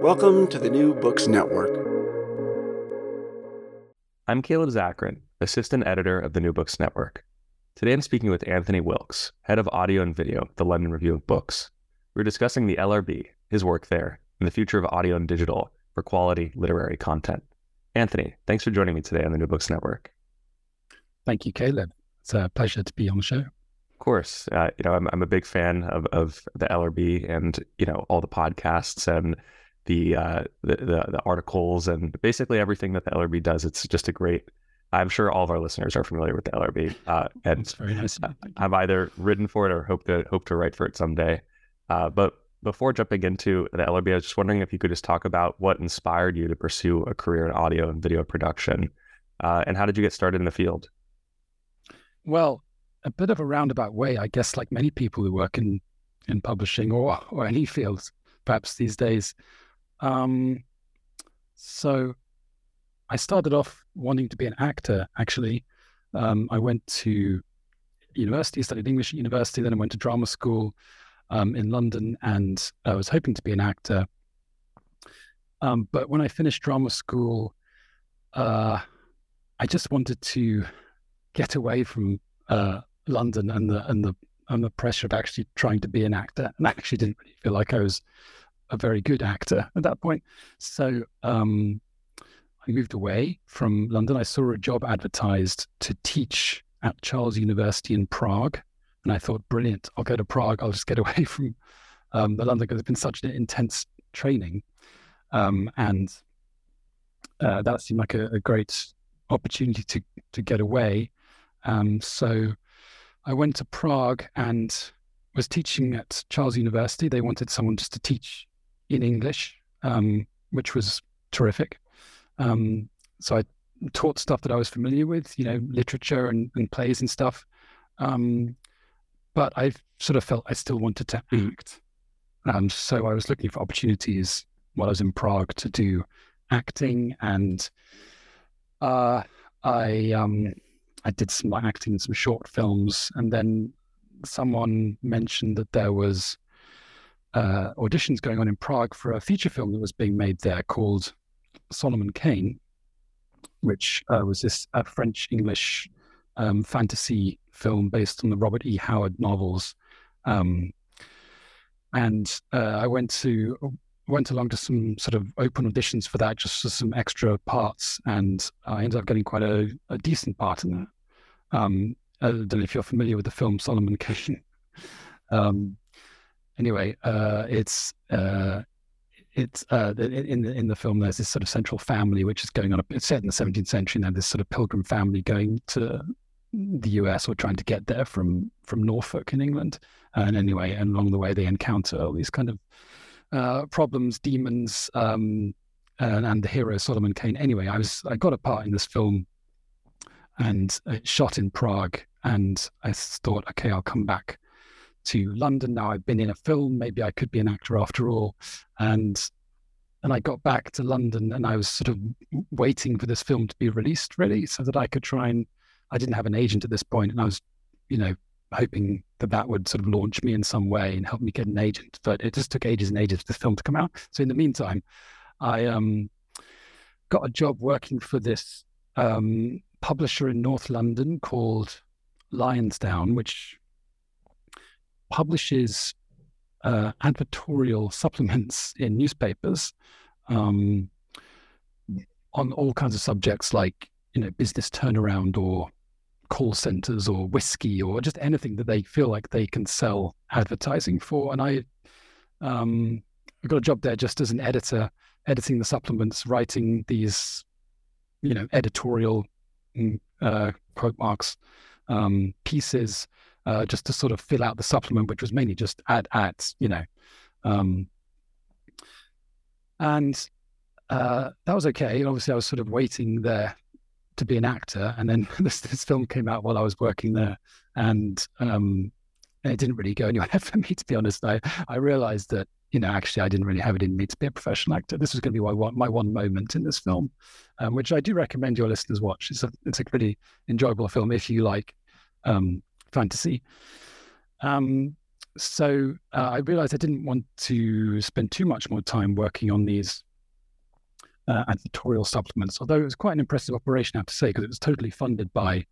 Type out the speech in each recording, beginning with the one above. Welcome to the New Books Network. I'm Caleb Zacharin, assistant editor of the New Books Network. Today I'm speaking with Anthony Wilkes, head of audio and video at the London Review of Books. We're discussing the LRB, his work there, and the future of audio and digital for quality literary content. Anthony, thanks for joining me today on the New Books Network. Thank you, Caleb. It's a pleasure to be on the show. Of course. I'm a big fan of the LRB and, all the podcasts and the articles and basically everything that the LRB does. It's just a great, I'm sure all of our listeners are familiar with the LRB. And that's very nice. I've either written for it or hope to write for it someday. But before jumping into the LRB, I was just wondering if you could just talk about what inspired you to pursue a career in audio and video production and how did you get started in the field? Well, a bit of a roundabout way, I guess, like many people who work in publishing or any fields, perhaps these days. So I started off wanting to be an actor, actually. I went to university, studied English at university, then I went to drama school in London, and I was hoping to be an actor. But when I finished drama school, I just wanted to get away from London and the pressure of actually trying to be an actor, and I actually didn't really feel like I was a very good actor at that point. So I moved away from London. I saw a job advertised to teach at Charles University in Prague, and I thought, brilliant! I'll go to Prague. I'll just get away from the London because it's been such an intense training, and that seemed like a great opportunity to get away. So I went to Prague and was teaching at Charles University. They wanted someone just to teach in English, which was terrific. So I taught stuff that I was familiar with, literature and plays and stuff. But I sort of felt I still wanted to act. So I was looking for opportunities while I was in Prague to do acting, and I did some acting in some short films, and then someone mentioned that there was auditions going on in Prague for a feature film that was being made there called Solomon Kane, which was this French-English fantasy film based on the Robert E. Howard novels. And I went along to some sort of open auditions for that, just for some extra parts, and I ended up getting quite a decent part in that. I don't know if you're familiar with the film Solomon Kane. It's in the film there's this sort of central family which is going on. It's set in the 17th century, and then this sort of pilgrim family going to the US or trying to get there from Norfolk in England. And along the way they encounter all these kind of problems, demons, and the hero Solomon Kane. Anyway, I got a part in this film, and it shot in Prague, and I thought, okay, I'll come back to London now. I've been in a film, maybe I could be an actor after all. And I got back to London, and I was sort of waiting for this film to be released, really, so that I could try and, I didn't have an agent at this point, and I was, hoping that would sort of launch me in some way and help me get an agent, but it just took ages and ages for the film to come out. So in the meantime, I got a job working for this publisher in North London called Lionsdown, which publishes advertorial supplements in newspapers on all kinds of subjects like, business turnaround or call centers or whiskey or just anything that they feel like they can sell advertising for. And I got a job there just as an editor, editing the supplements, writing these, editorial quote marks pieces just to sort of fill out the supplement, which was mainly just ads, and that was okay. And obviously I was sort of waiting there to be an actor, and then this film came out while I was working there, and it didn't really go anywhere for me, to be honest. I realized that actually I didn't really have it in me to be a professional actor. This was going to be my one moment in this film, which I do recommend your listeners watch. It's a pretty enjoyable film if you like fantasy. So I realized I didn't want to spend too much more time working on these editorial supplements, although it was quite an impressive operation, I have to say, because it was totally funded by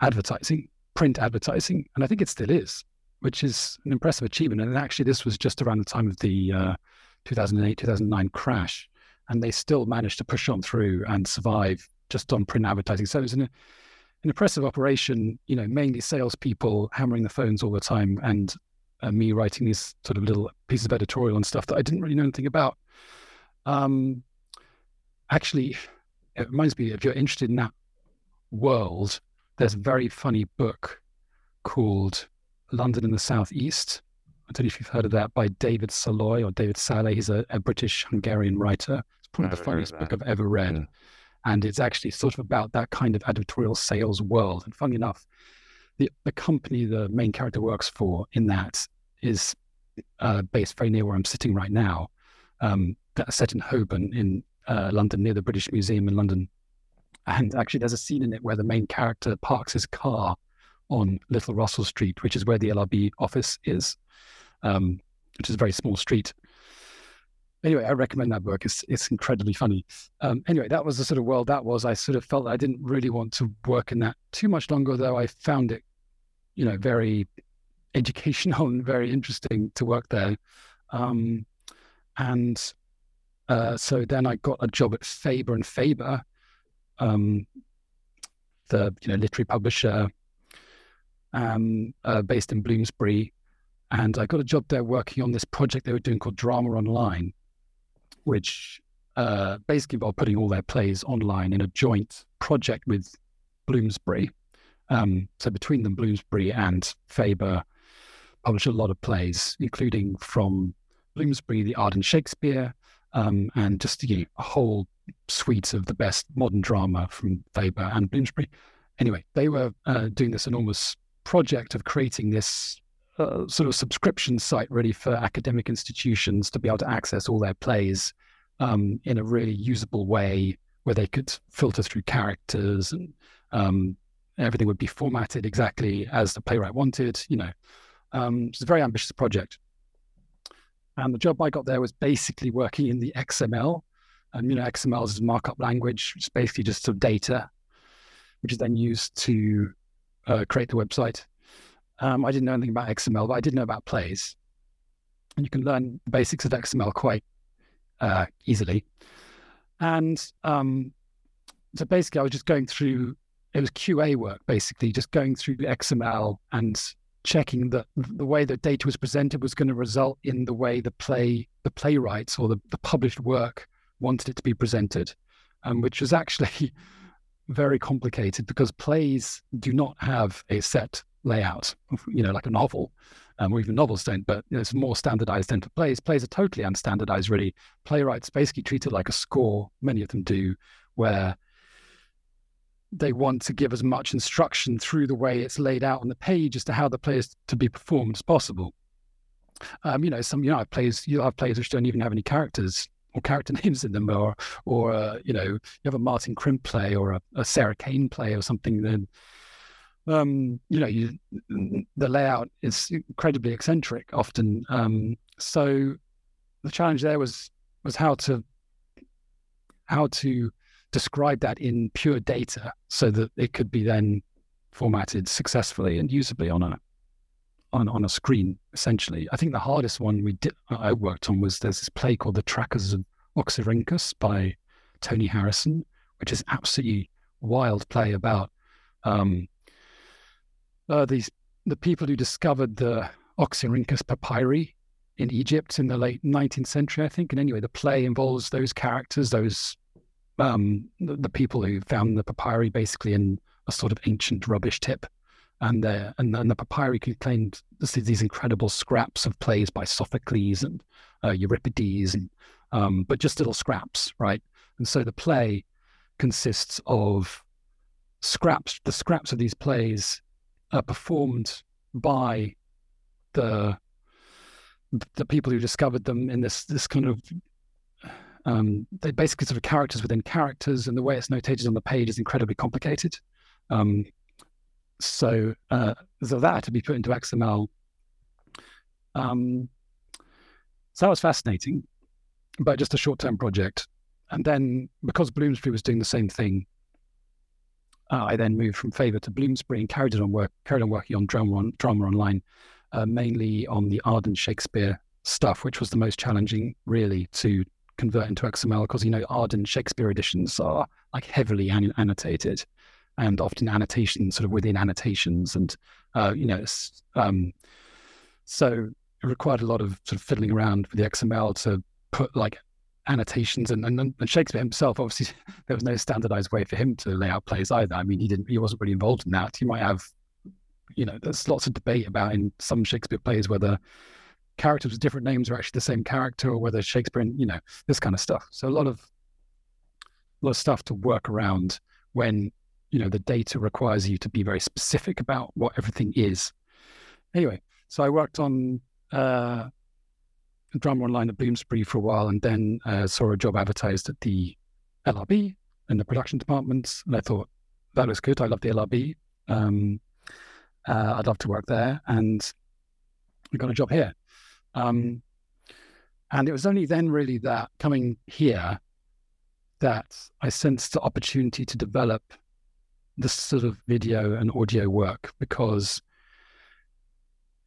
advertising, print advertising, and I think it still is, which is an impressive achievement. And actually, this was just around the time of the 2008-2009 crash, and they still managed to push on through and survive just on print advertising. So it was an impressive operation, you know, mainly salespeople hammering the phones all the time, and me writing these sort of little pieces of editorial and stuff that I didn't really know anything about. Actually, it reminds me, if you're interested in that world, there's a very funny book called London in the Southeast. I don't know if you've heard of that, by David Saloy or David Saleh. He's a British-Hungarian writer. It's probably the funniest book I've ever read. Yeah. And it's actually sort of about that kind of editorial sales world. And funny enough, the company the main character works for in that is based very near where I'm sitting right now. That's set in Holborn in London, near the British Museum in London. And actually there's a scene in it where the main character parks his car on Little Russell Street, which is where the LRB office is, which is a very small street. Anyway, I recommend that book. It's incredibly funny. Anyway, that was the sort of world that was. I sort of felt that I didn't really want to work in that too much longer, though I found it, you know, very educational and very interesting to work there. So then I got a job at Faber and Faber, the, you know, literary publisher based in Bloomsbury. And I got a job there working on this project they were doing called Drama Online, which basically involved putting all their plays online in a joint project with Bloomsbury. So between them, Bloomsbury and Faber published a lot of plays, including from Bloomsbury, the Arden Shakespeare, and just, you know, a whole suite of the best modern drama from Faber and Bloomsbury. Anyway, they were doing this enormous project of creating this sort of subscription site, really, for academic institutions to be able to access all their plays in a really usable way, where they could filter through characters and everything would be formatted exactly as the playwright wanted, you know. It's a very ambitious project. And the job I got there was basically working in the XML. And, you know, XML is markup language, which is basically just sort of data, which is then used to create the website. I didn't know anything about XML, but I did know about plays. And you can learn the basics of XML quite easily. And so basically I was just going through, it was QA work, basically, just going through the XML and checking that the way the data was presented was going to result in the way the playwrights or the published work wanted it to be presented, which was actually very complicated because plays do not have a set layout, you know, like a novel, or even novels don't, but you know, it's more standardized than for plays. Plays are totally unstandardized, really. Playwrights basically treat it like a score, many of them do, where they want to give as much instruction through the way it's laid out on the page as to how the play is to be performed as possible. You know, some, you know, you'll have plays which don't even have any characters or character names in them, or you know, you have a Martin Crimp play or a Sarah Kane play or something, then you know, the layout is incredibly eccentric often. So the challenge there was how to describe that in pure data so that it could be then formatted successfully and usably on a screen, essentially. I think the hardest one I worked on was, there's this play called The Trackers of Oxyrhynchus by Tony Harrison, which is absolutely wild play about the people who discovered the Oxyrhynchus papyri in Egypt in the late 19th century, I think. And anyway, the play involves those characters, those the people who found the papyri basically in a sort of ancient rubbish tip. And the papyri contained these incredible scraps of plays by Sophocles and Euripides, and, but just little scraps, right? And so the play consists of scraps. The scraps of these plays are performed by the people who discovered them in this kind of they basically sort of characters within characters, and the way it's notated on the page is incredibly complicated. So that had to be put into XML So that was fascinating, but just a short-term project. And then, because Bloomsbury was doing the same thing, I then moved from Faber to Bloomsbury and carried on working on Drama Online, mainly on the Arden Shakespeare stuff, which was the most challenging, really, to convert into XML, because, you know, Arden Shakespeare editions are like heavily annotated, and often annotations sort of within annotations, and so it required a lot of sort of fiddling around with the XML to put like annotations, and Shakespeare himself, obviously there was no standardized way for him to lay out plays either. I mean, he wasn't really involved in that. He might have, you know, there's lots of debate about in some Shakespeare plays whether characters with different names are actually the same character, or whether Shakespeare, you know, this kind of stuff. So a lot of stuff to work around when, you know, the data requires you to be very specific about what everything is. Anyway, so I worked on Drama Online at Bloomsbury for a while, and then saw a job advertised at the LRB in the production department, and I thought that was good. I love the LRB. I'd love to work there, and I got a job here. And it was only then really that coming here that I sensed the opportunity to develop this sort of video and audio work, because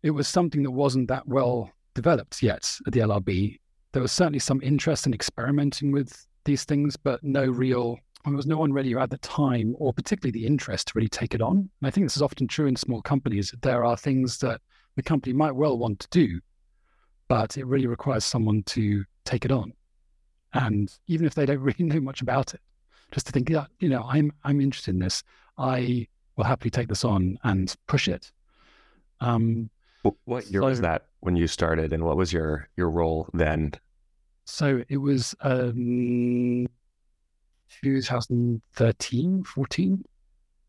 it was something that wasn't that well developed yet at the LRB. There was certainly some interest in experimenting with these things, but there was no one really at the time, or particularly the interest, to really take it on. And I think this is often true in small companies. There are things that the company might well want to do, but it really requires someone to take it on. And even if they don't really know much about it, just to think, yeah, you know, I'm interested in this. I will happily take this on and push it. What year was that when you started, and what was your role then? So it was 2013, 14.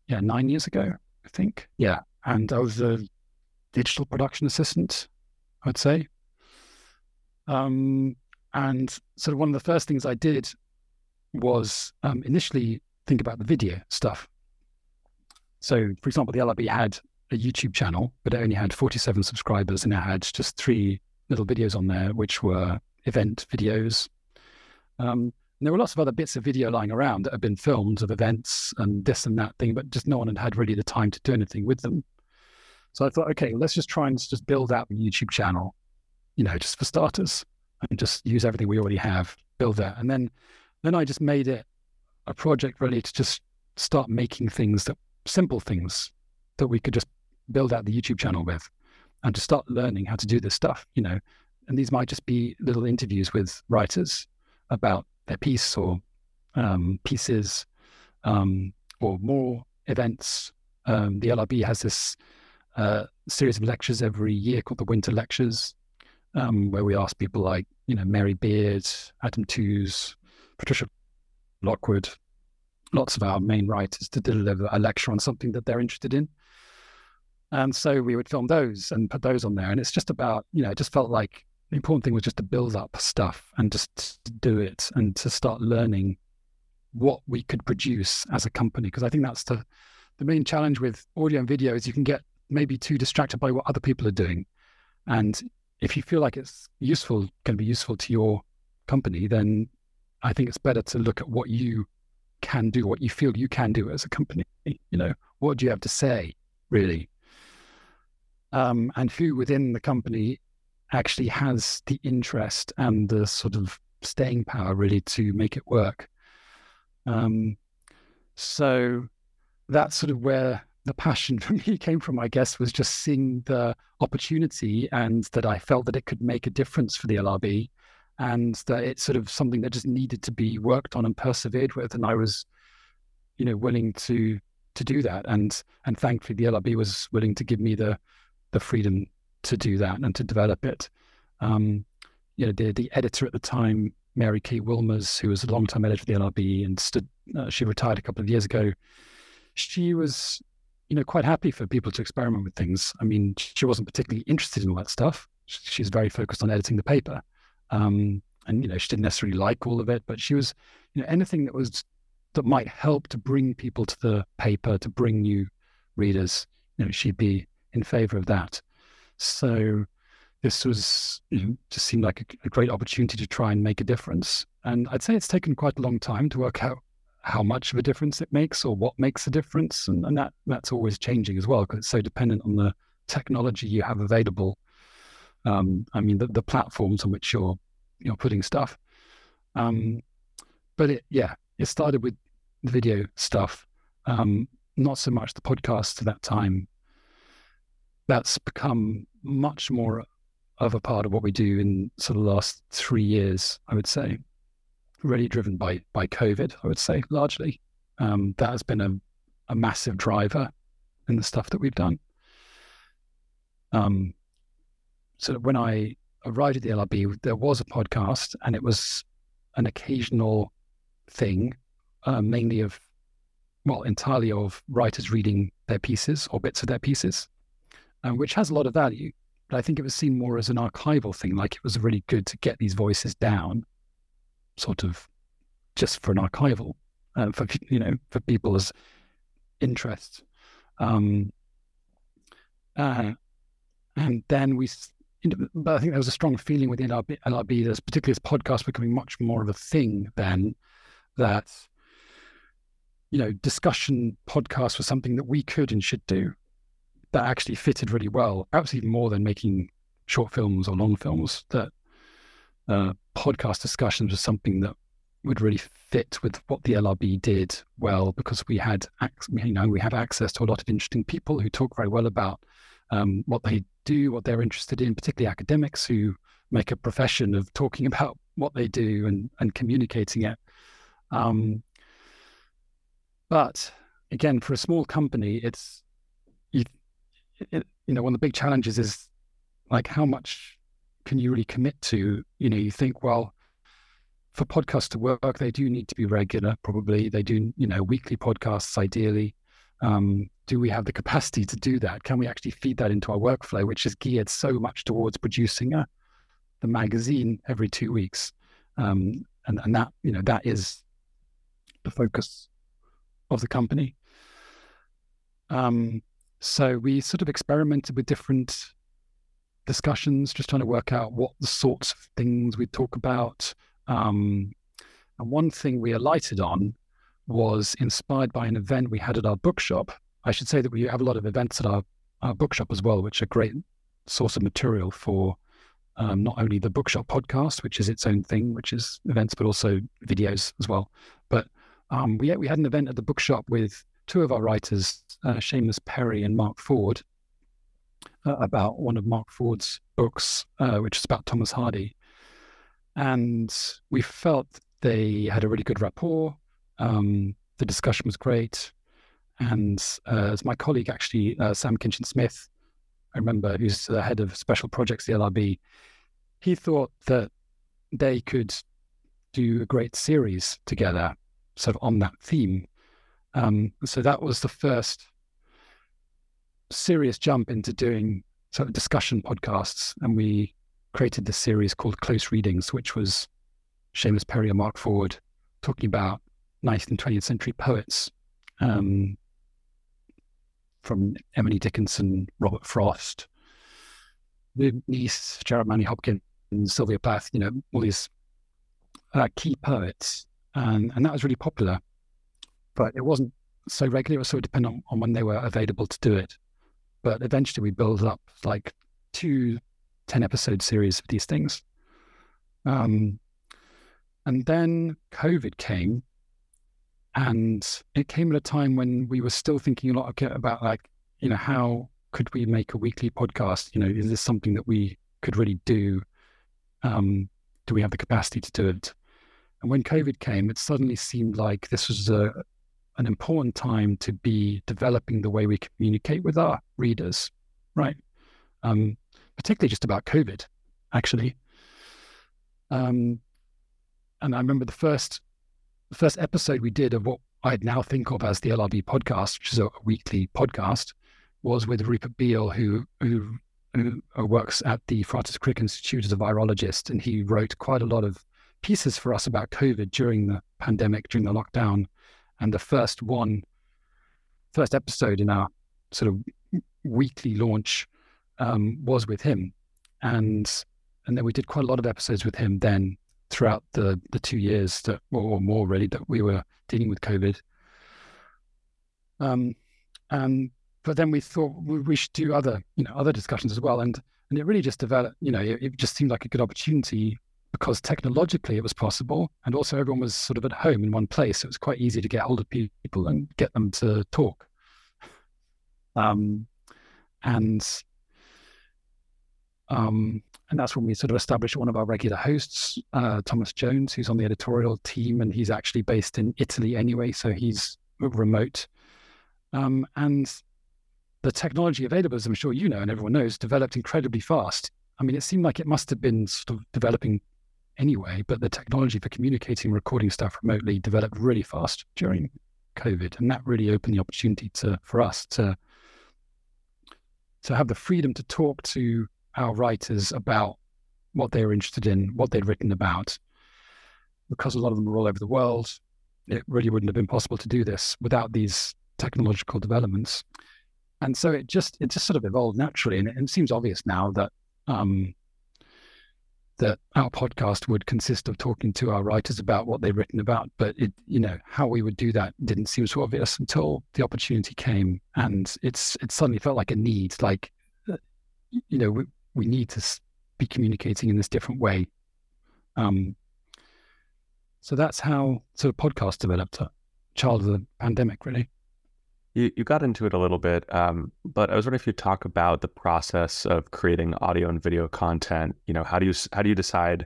Yeah, 9 years ago, I think. Yeah. And I was a digital production assistant, I'd say. And sort of one of the first things I did was initially think about the video stuff. So, for example, the LRB had a YouTube channel, but it only had 47 subscribers, and it had just 3 little videos on there, which were event videos. And there were lots of other bits of video lying around that had been filmed of events and this and that thing, but just no one had really the time to do anything with them. So I thought, okay, let's just try and just build out the YouTube channel, you know, just for starters, and just use everything we already have, build that. And then I just made it a project really to just start making simple things that we could just build out the YouTube channel with, and to start learning how to do this stuff, you know. And these might just be little interviews with writers about their piece, or pieces, or more events. The LRB has this series of lectures every year called the Winter Lectures, where we ask people like, you know, Mary Beard, Adam Tooze, Patricia Lockwood, lots of our main writers, to deliver a lecture on something that they're interested in. And so we would film those and put those on there. And it's just about, you know, it just felt like the important thing was just to build up stuff and just to do it, and to start learning what we could produce as a company. Because I think that's the main challenge with audio and video, is you can get maybe too distracted by what other people are doing. And if you feel like it's useful, can be useful to your company, then I think it's better to look at what you can do, what you feel you can do as a company. You know, what do you have to say, really? And who within the company actually has the interest and the sort of staying power, really, to make it work. So that's sort of where the passion for me came from, I guess, was just seeing the opportunity, and that I felt that it could make a difference for the LRB, and that it's sort of something that just needed to be worked on and persevered with. And I was, you know, willing to do that. And thankfully the LRB was willing to give me the freedom to do that and to develop it. You know, the editor at the time, Mary Kay Wilmers, who was a long-time editor of the LRB, and she retired a couple of years ago. She was, you know, quite happy for people to experiment with things. I mean, she wasn't particularly interested in all that stuff. She was very focused on editing the paper. And, you know, she didn't necessarily like all of it, but she was, you know, anything that might help to bring people to the paper, to bring new readers, you know, she'd be in favor of that. So this was, just seemed like a great opportunity to try and make a difference. And I'd say it's taken quite a long time to work out how much of a difference it makes or what makes a difference. And that's always changing as well, because it's so dependent on the technology you have available. I mean, the platforms on which you're putting stuff. But it started with video stuff, not so much the podcast to that time. That's become much more of a part of what we do in sort of the last 3 years, I would say. Really driven by COVID, I would say, largely. That has been a massive driver in the stuff that we've done. So when I arrived at the LRB, there was a podcast, and it was an occasional thing, mainly entirely of writers reading their pieces or bits of their pieces, which has a lot of value. But I think it was seen more as an archival thing, like it was really good to get these voices down, sort of just for an archival, for people's interests. And then but I think there was a strong feeling within LRB that particularly this podcast becoming much more of a thing then, that, discussion podcasts was something that we could and should do that actually fitted really well, perhaps even more than making short films or long films, that podcast discussions was something that would really fit with what the LRB did well, because we had access to a lot of interesting people who talk very well about what they do, what they're interested in, particularly academics who make a profession of talking about what they do and communicating it. But again, for a small company, one of the big challenges is like how much can you really commit to? You think, well, for podcasts to work, they do need to be regular, probably. They do, weekly podcasts, ideally. Do we have the capacity to do that? Can we actually feed that into our workflow, which is geared so much towards producing the magazine every 2 weeks? And that, that is the focus of the company. So we sort of experimented with different discussions, just trying to work out what the sorts of things we talk about. And one thing we alighted on was inspired by an event we had at our bookshop. I should say that we have a lot of events at our bookshop as well, which are a great source of material for not only the bookshop podcast, which is its own thing, which is events, but also videos as well. But we had an event at the bookshop with two of our writers, Seamus Perry and Mark Ford, about one of Mark Ford's books, which is about Thomas Hardy. And we felt they had a really good rapport. The discussion was great. And as my colleague, actually, Sam Kinchin-Smith, I remember, who's the head of special projects, the LRB, he thought that they could do a great series together, sort of on that theme. So that was the first serious jump into doing sort of discussion podcasts. And we created this series called Close Readings, which was Seamus Perry and Mark Ford talking about 19th and 20th century poets, from Emily Dickinson, Robert Frost, Nice, Gerard Manley Hopkins, Sylvia Plath, all these key poets. And that was really popular, but it wasn't so regular. It was sort of dependent on when they were available to do it. But eventually we built up like 2 10-episode series of these things. And then COVID came. And it came at a time when we were still thinking a lot about how could we make a weekly podcast? Is this something that we could really do? Do we have the capacity to do it? And when COVID came, it suddenly seemed like this was an important time to be developing the way we communicate with our readers, right? Particularly just about COVID, actually. And I remember the first episode we did of what I'd now think of as the LRB podcast, which is a weekly podcast, was with Rupert Beale, who works at the Francis Crick Institute as a virologist. And he wrote quite a lot of pieces for us about COVID during the pandemic, during the lockdown. And the first episode in our sort of weekly launch was with him. And then we did quite a lot of episodes with him then throughout the 2 years that, or more really, that we were dealing with COVID. But then we thought we should do other discussions as well. And it really just developed, it just seemed like a good opportunity because technologically it was possible. And also everyone was sort of at home in one place. So it was quite easy to get hold of people and get them to talk. And that's when we sort of established one of our regular hosts, Thomas Jones, who's on the editorial team, and he's actually based in Italy anyway, so he's remote. And the technology available, as I'm sure you know and everyone knows, developed incredibly fast. I mean, it seemed like it must have been sort of developing anyway, but the technology for communicating, recording stuff remotely developed really fast during COVID, and that really opened the opportunity for us to have the freedom to talk to our writers about what they were interested in, what they'd written about, because a lot of them were all over the world. It really wouldn't have been possible to do this without these technological developments. And so it just sort of evolved naturally. And it seems obvious now that that our podcast would consist of talking to our writers about what they'd written about, but how we would do that didn't seem so obvious until the opportunity came. And it suddenly felt like a need, like, we need to be communicating in this different way. So that's how sort of podcast developed, a child of the pandemic, really. You got into it a little bit, but I was wondering if you talk about the process of creating audio and video content. How do you decide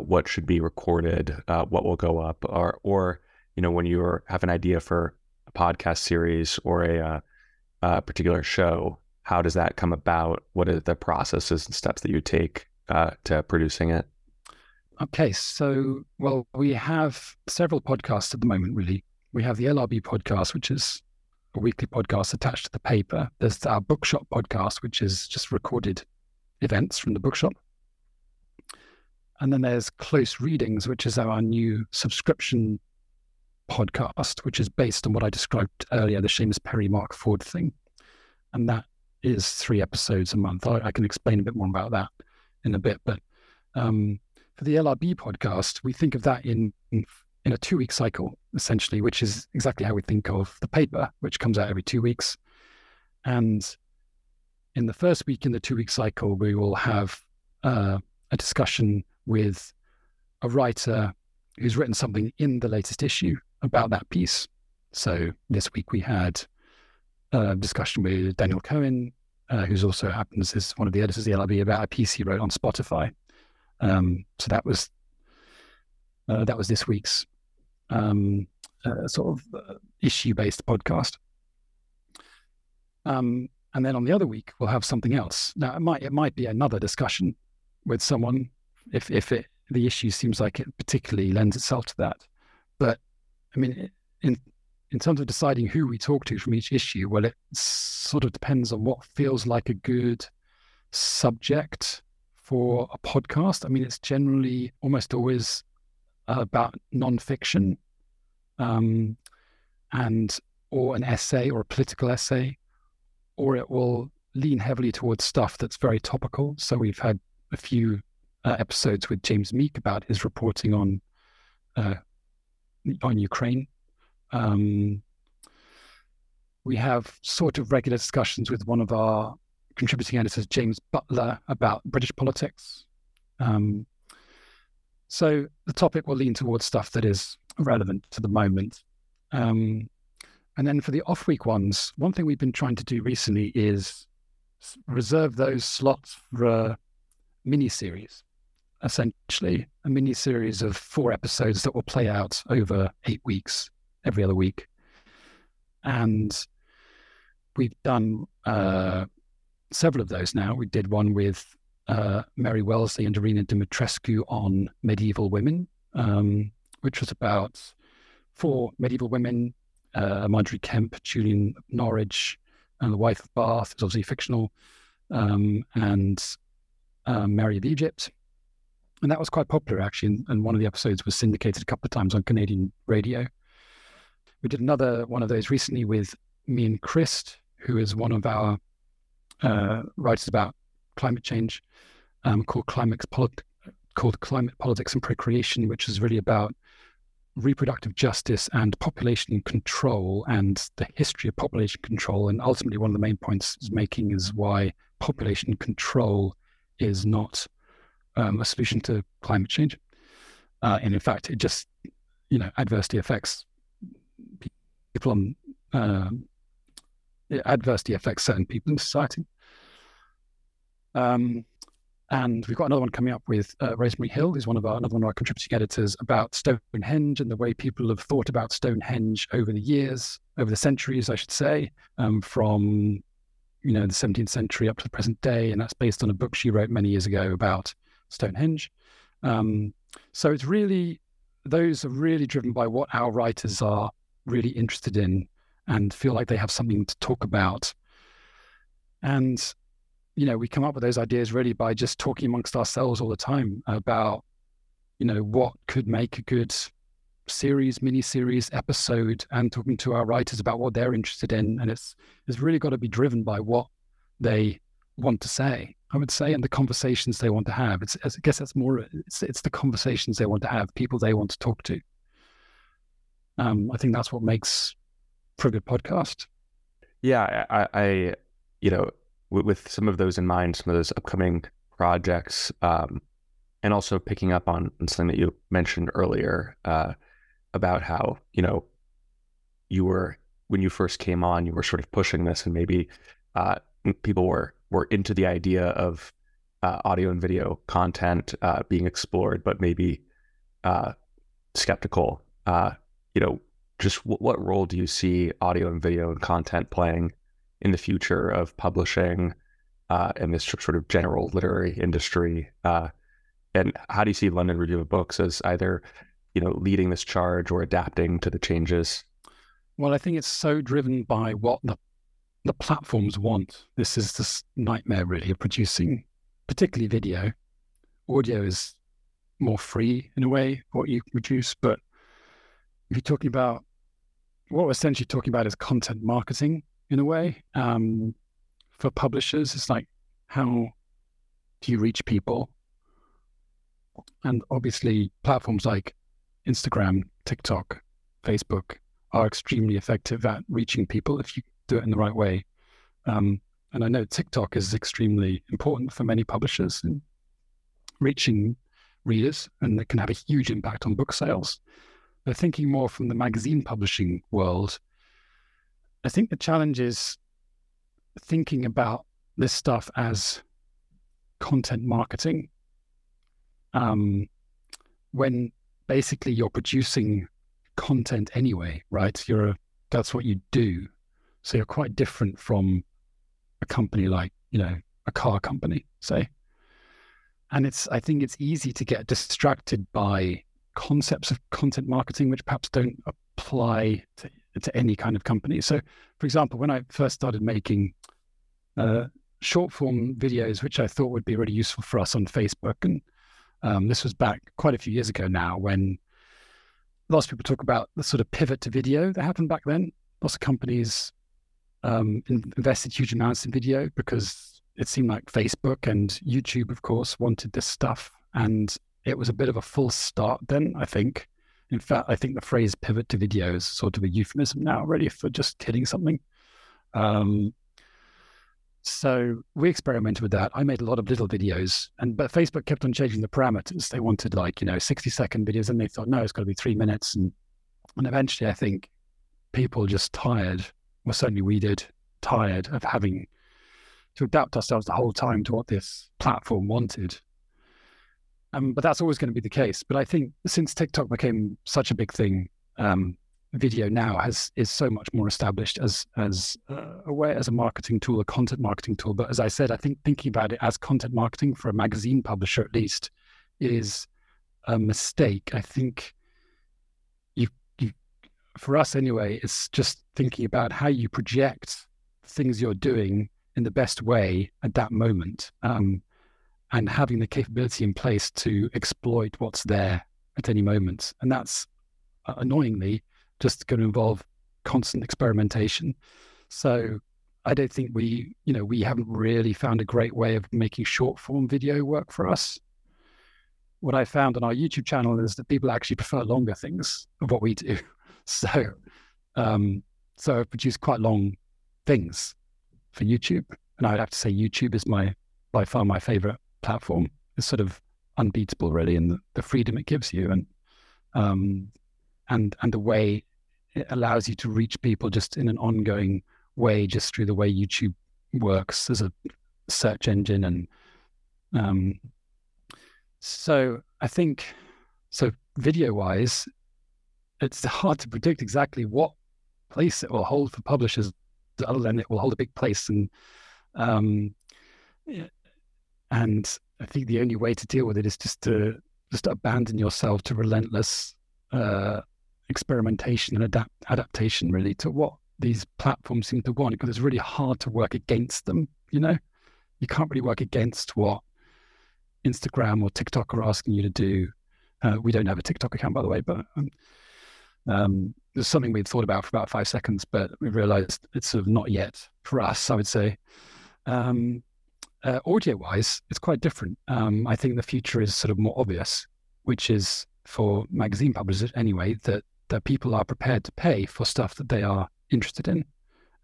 what should be recorded, what will go up, or when you have an idea for a podcast series or a particular show, how does that come about? What are the processes and steps that you take to producing it? Okay, so we have several podcasts at the moment. Really, we have the LRB podcast, which is a weekly podcast attached to the paper. There's our bookshop podcast, which is just recorded events from the bookshop. And then there's Close Readings, which is our new subscription podcast, which is based on what I described earlier, the Seamus Perry, Mark Ford thing. And that is 3 episodes a month. I can explain a bit more about that in a bit. But for the LRB podcast, we think of that in a 2-week cycle, essentially, which is exactly how we think of the paper, which comes out every 2 weeks. And in the first week in the 2-week cycle, we will have a discussion with a writer who's written something in the latest issue about that piece. So this week we had a discussion with Daniel Cohen, who's also happens as one of the editors of the LRB, about a piece he wrote on Spotify. So that was this week's sort of issue-based podcast. And then on the other week, we'll have something else. Now, it might be another discussion with someone if the issue seems like it particularly lends itself to that. But, I mean, in terms of deciding who we talk to from each issue, it sort of depends on what feels like a good subject for a podcast. I mean, it's generally almost always about nonfiction, or an essay or a political essay, or it will lean heavily towards stuff that's very topical. So we've had a few episodes with James Meek about his reporting on Ukraine. We have sort of regular discussions with one of our contributing editors, James Butler, about British politics. So the topic will lean towards stuff that is relevant to the moment. And then for the off-week ones, one thing we've been trying to do recently is reserve those slots for a mini-series, essentially. A mini-series of 4 episodes that will play out over 8 weeks, every other week. And we've done several of those now. We did one with Mary Wellesley and Irina Dimitrescu on medieval women, which was about 4 medieval women, Marjorie Kemp, Julian of Norwich, and the wife of Bath, is obviously fictional, and Mary of Egypt. And that was quite popular, actually, and one of the episodes was syndicated a couple of times on Canadian radio. We did another one of those recently with Mian Crist, who is one of our writers about climate change, called Climate Politics and Procreation, which is really about reproductive justice and population control and the history of population control. And ultimately, one of the main points it's making is why population control is not a solution to climate change. And in fact, it just, adversity affects people on, adversity affects certain people in society. And we've got another one coming up with Rosemary Hill, who's another one of our contributing editors, about Stonehenge and the way people have thought about Stonehenge over the centuries, I should say, from the 17th century up to the present day. And that's based on a book she wrote many years ago about Stonehenge. So it's really, those are really driven by what our writers are really interested in and feel like they have something to talk about. And we come up with those ideas really by just talking amongst ourselves all the time about, what could make a good series, mini-series, episode, and talking to our writers about what they're interested in. And it's really got to be driven by what they want to say, I would say, and the conversations they want to have. It's the conversations they want to have, people they want to talk to. I think that's what makes for a good podcast. Yeah, I with some of those in mind, some of those upcoming projects, and also picking up on something that you mentioned earlier about how, you were, when you first came on, you were sort of pushing this, and maybe people were into the idea of audio and video content being explored, but maybe skeptical. Just what role do you see audio and video and content playing in the future of publishing and this sort of general literary industry? And how do you see London Review of Books as either, leading this charge or adapting to the changes? Well, I think it's so driven by what the platforms want. This is this nightmare, really, of producing, particularly video. Audio is more free in a way, what you produce, but if you're talking about, what we're essentially talking about is content marketing, in a way, for publishers. It's like, how do you reach people? And obviously platforms like Instagram, TikTok, Facebook are extremely effective at reaching people if you do it in the right way. And I know TikTok is extremely important for many publishers in reaching readers, and it can have a huge impact on book sales. But thinking more from the magazine publishing world, I think the challenge is thinking about this stuff as content marketing, when basically you're producing content anyway, right? That's what you do. So you're quite different from a company like, a car company, say. And I think it's easy to get distracted by concepts of content marketing, which perhaps don't apply to any kind of company. So, for example, when I first started making short form videos, which I thought would be really useful for us on Facebook, and this was back quite a few years ago now, when lots of people talk about the sort of pivot to video that happened back then. Lots of companies invested huge amounts in video because it seemed like Facebook and YouTube, of course, wanted this stuff, and it was a bit of a false start then, I think. In fact, I think the phrase pivot to video is sort of a euphemism now, really, for just hitting something. So we experimented with that. I made a lot of little videos, but Facebook kept on changing the parameters. They wanted 60-second videos, and they thought, no, it's got to be 3 minutes. And eventually I think people just tired of having to adapt ourselves the whole time to what this platform wanted. But that's always going to be the case. But I think since TikTok became such a big thing, video now is so much more established as a way, as a marketing tool, a content marketing tool. But as I said, I think thinking about it as content marketing for a magazine publisher, at least, is a mistake. I think you, for us anyway, it's just thinking about how you project things you're doing in the best way at that moment. And having the capability in place to exploit what's there at any moment. And that's annoyingly just going to involve constant experimentation. So I don't think we haven't really found a great way of making short form video work for us. What I found on our YouTube channel is that people actually prefer longer things of what we do. So I've produced quite long things for YouTube, and I would have to say YouTube is by far my favorite platform. It's sort of unbeatable, really, in the freedom it gives you, and the way it allows you to reach people just in an ongoing way, just through the way YouTube works as a search engine. And so video wise, it's hard to predict exactly what place it will hold for publishers, other than it will hold a big place. And and I think the only way to deal with it is just to abandon yourself to relentless experimentation and adaptation, really, to what these platforms seem to want, because it's really hard to work against them. You can't really work against what Instagram or TikTok are asking you to do. We don't have a TikTok account, by the way, but there's something we'd thought about for about 5 seconds, but we realized it's sort of not yet for us, I would say. Audio-wise, it's quite different. I think the future is sort of more obvious, which is for magazine publishers anyway, that people are prepared to pay for stuff that they are interested in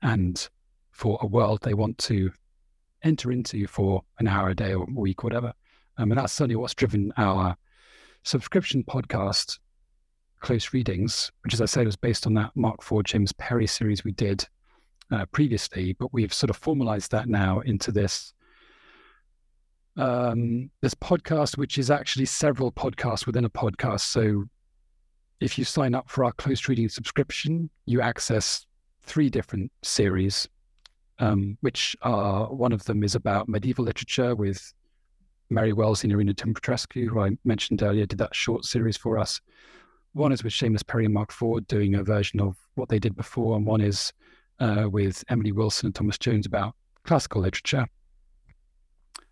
and for a world they want to enter into for an hour a day or a week, whatever. And that's certainly what's driven our subscription podcast, Close Readings, which, as I said, was based on that Mark Ford, Seamus Perry series we did previously, but we've sort of formalized that now into this podcast, which is actually several podcasts within a podcast. So if you sign up for our Close Reading subscription, you access 3 different series, which are, one of them is about medieval literature with Mary Wells and Irina Timotrescu, who I mentioned earlier, did that short series for us. One is with Seamus Perry and Mark Ford doing a version of what they did before, and one is with Emily Wilson and Thomas Jones about classical literature.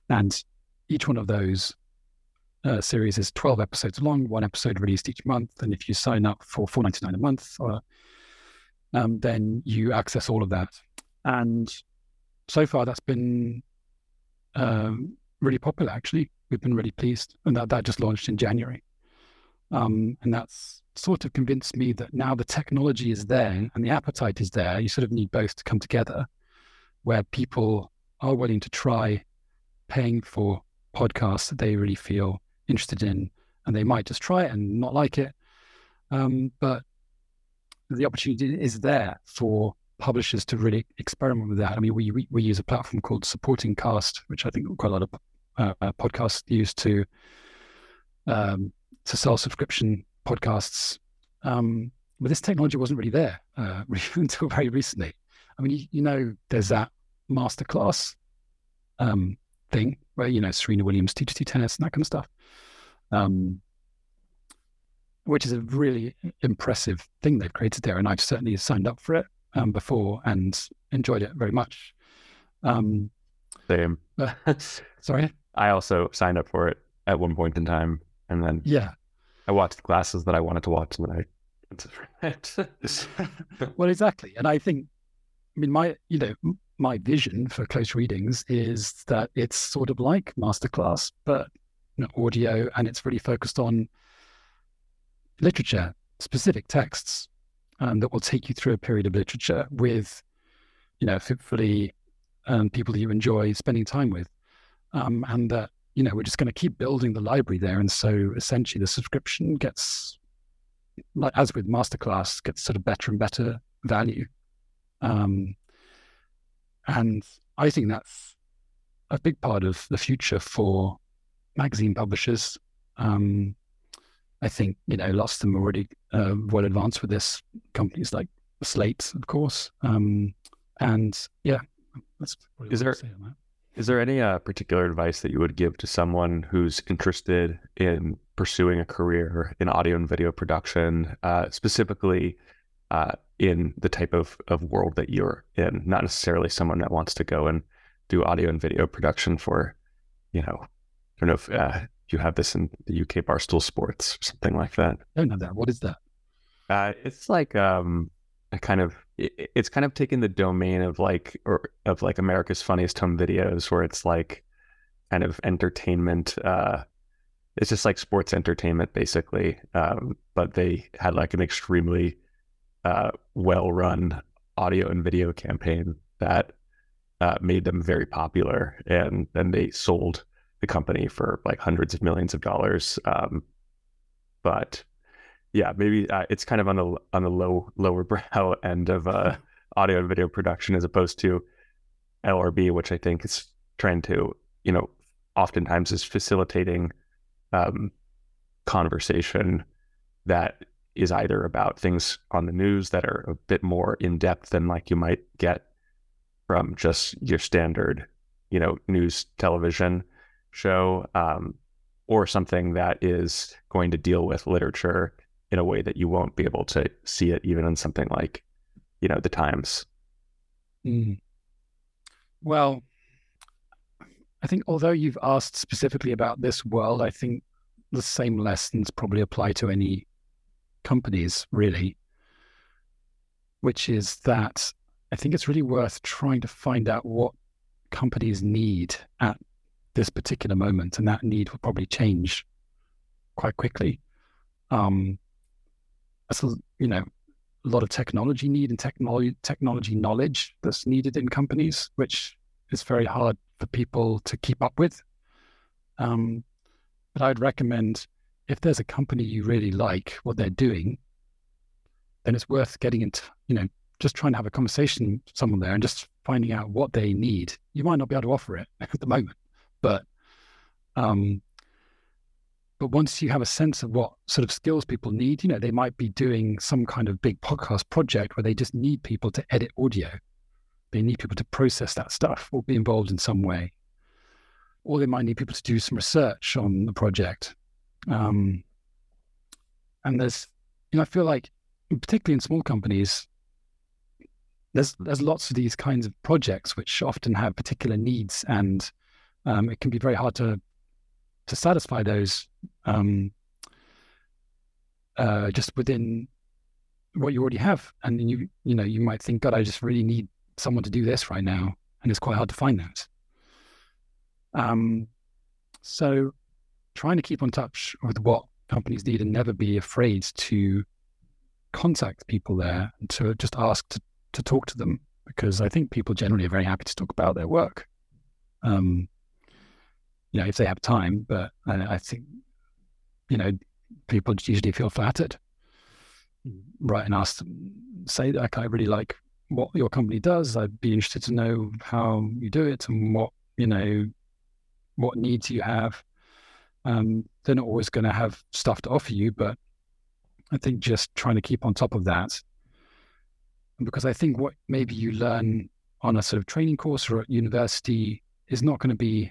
And each one of those series is 12 episodes long, 1 episode released each month. And if you sign up for $4.99 a month, then you access all of that. And so far that's been really popular, actually. We've been really pleased. And that just launched in January. And that's sort of convinced me that now the technology is there and the appetite is there. You sort of need both to come together, where people are willing to try paying for podcasts that they really feel interested in, and they might just try it and not like it. But the opportunity is there for publishers to really experiment with that. I mean, we use a platform called Supporting Cast, which I think quite a lot of podcasts use to sell subscription podcasts. But this technology wasn't really there until very recently. I mean, there's that Masterclass thing where, Serena Williams teaches you tennis and that kind of stuff, which is a really impressive thing they've created there. And I've certainly signed up for it before and enjoyed it very much. Same. Sorry? I also signed up for it at one point in time. And then I watched classes that I wanted to watch, and then I well, exactly. And I think, my vision for Close Readings is that it's sort of like Masterclass, but audio, and it's really focused on literature, specific texts, that will take you through a period of literature with, hopefully, people that you enjoy spending time with, and that. We're just going to keep building the library there. And so essentially the subscription gets, like as with Masterclass, gets sort of better and better value. And I think that's a big part of the future for magazine publishers. I think, lots of them are already well advanced with this. Companies like Slate, of course. That's what I want to say on that. Is there any particular advice that you would give to someone who's interested in pursuing a career in audio and video production, specifically in the type of world that you're in? Not necessarily someone that wants to go and do audio and video production for, I don't know if you have this in the UK, Barstool Sports or something like that. I don't know that. What is that? It's like a kind of, it's kind of taken the domain of like, or of like America's Funniest Home Videos, where it's like kind of entertainment. It's just like sports entertainment basically. But they had like an extremely well-run audio and video campaign that made them very popular. And then they sold the company for like hundreds of millions of dollars. But yeah, maybe it's kind of on the lower brow end of audio and video production, as opposed to LRB, which I think is trying to, you know, oftentimes is facilitating conversation that is either about things on the news that are a bit more in depth than like you might get from just your standard, you know, news television show, or something that is going to deal with literature in a way that you won't be able to see it even in something like, you know, the Times. Mm. Well, I think although you've asked specifically about this world, I think the same lessons probably apply to any companies really, which is that I think it's really worth trying to find out what companies need at this particular moment, and that need will probably change quite quickly. So, you know, a lot of technology need and technology knowledge that's needed in companies, which is very hard for people to keep up with. But I'd recommend, if there's a company you really like what they're doing, then it's worth getting into, you know, just trying to have a conversation with someone there and just finding out what they need. You might not be able to offer it at the moment, but once you have a sense of what sort of skills people need, you know, they might be doing some kind of big podcast project where they just need people to edit audio. They need people to process that stuff or be involved in some way. Or they might need people to do some research on the project. And there's, you know, I feel like, particularly in small companies, there's lots of these kinds of projects which often have particular needs, and it can be very hard to satisfy those just within what you already have. And then you know, you might think, God, I just really need someone to do this right now, and it's quite hard to find that. So trying to keep in touch with what companies need and never be afraid to contact people there and to just ask to talk to them, because I think people generally are very happy to talk about their work. You know, if they have time, but I think, you know, people usually feel flattered, right? And ask them, say, like, I really like what your company does. I'd be interested to know how you do it and what, you know, what needs you have. They're not always going to have stuff to offer you, but I think just trying to keep on top of that. Because I think what maybe you learn on a sort of training course or at university is not going to be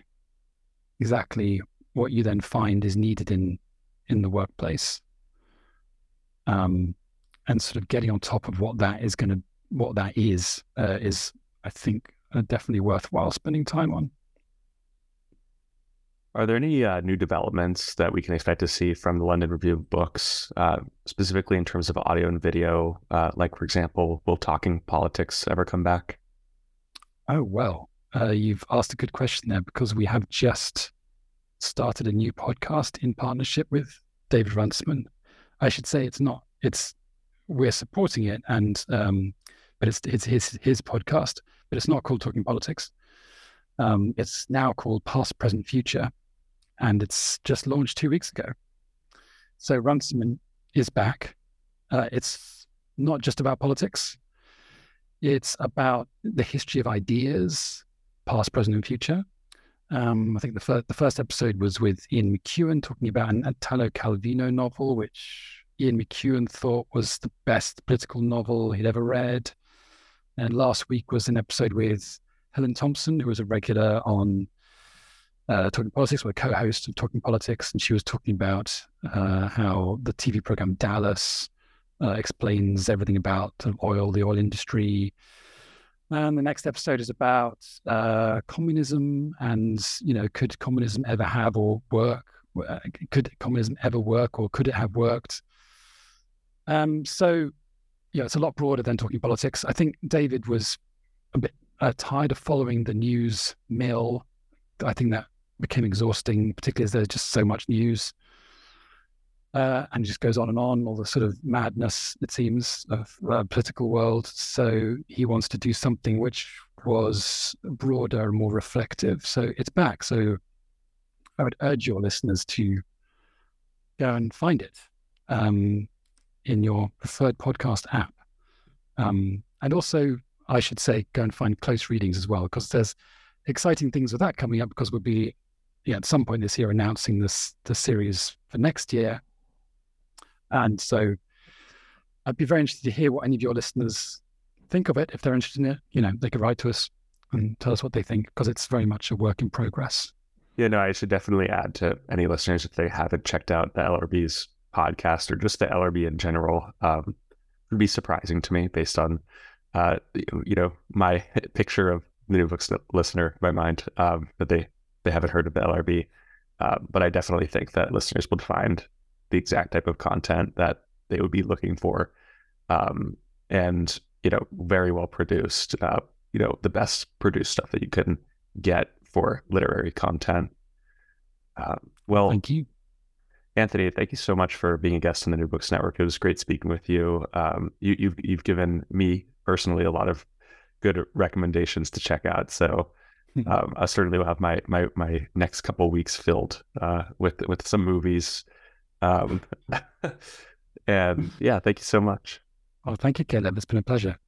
exactly what you then find is needed in the workplace, and sort of getting on top of what that is, I think, definitely worthwhile spending time on. Are there any new developments that we can expect to see from the London Review of Books, specifically in terms of audio and video? Like, for example, will Talking Politics ever come back? Oh, well. You've asked a good question there, because we have just started a new podcast in partnership with David Runciman. I should say we're supporting it, and but it's his podcast, but it's not called Talking Politics. It's now called Past, Present, Future, and it's just launched 2 weeks ago. So Runciman is back. It's not just about politics. It's about the history of ideas, past, present, and future. I think the first episode was with Ian McEwan, talking about an Italo Calvino novel, which Ian McEwan thought was the best political novel he'd ever read. And last week was an episode with Helen Thompson, who was a regular on Talking Politics, or a co-host of Talking Politics. And she was talking about how the TV program Dallas explains everything about oil, the oil industry. And the next episode is about communism, and, you know, could communism ever have or work? Could communism ever work, or could it have worked? So, it's a lot broader than Talking Politics. I think David was a bit tired of following the news mill. I think that became exhausting, particularly as there's just so much news. And it just goes on, all the sort of madness, it seems, of the political world. So he wants to do something which was broader and more reflective. So it's back. So I would urge your listeners to go and find it in your preferred podcast app. And also, I should say, go and find Close Readings as well, because there's exciting things with that coming up, because we'll be at some point this year announcing the series for next year. And so I'd be very interested to hear what any of your listeners think of it. If they're interested in it, they could write to us and tell us what they think, because it's very much a work in progress. Yeah, no, I should definitely add to any listeners, if they haven't checked out the LRB's podcast or just the LRB in general, it would be surprising to me based on, my picture of the New Books listener, my mind, that they haven't heard of the LRB. But I definitely think that listeners would find the exact type of content that they would be looking for, and very well produced, the best produced stuff that you can get for literary content. Well, thank you, Anthony. Thank you so much for being a guest on the New Books Network. It was great speaking with you. You've given me personally a lot of good recommendations to check out. So I certainly will have my next couple of weeks filled with some movies. And thank you so much. Oh, thank you, Caleb. It's been a pleasure.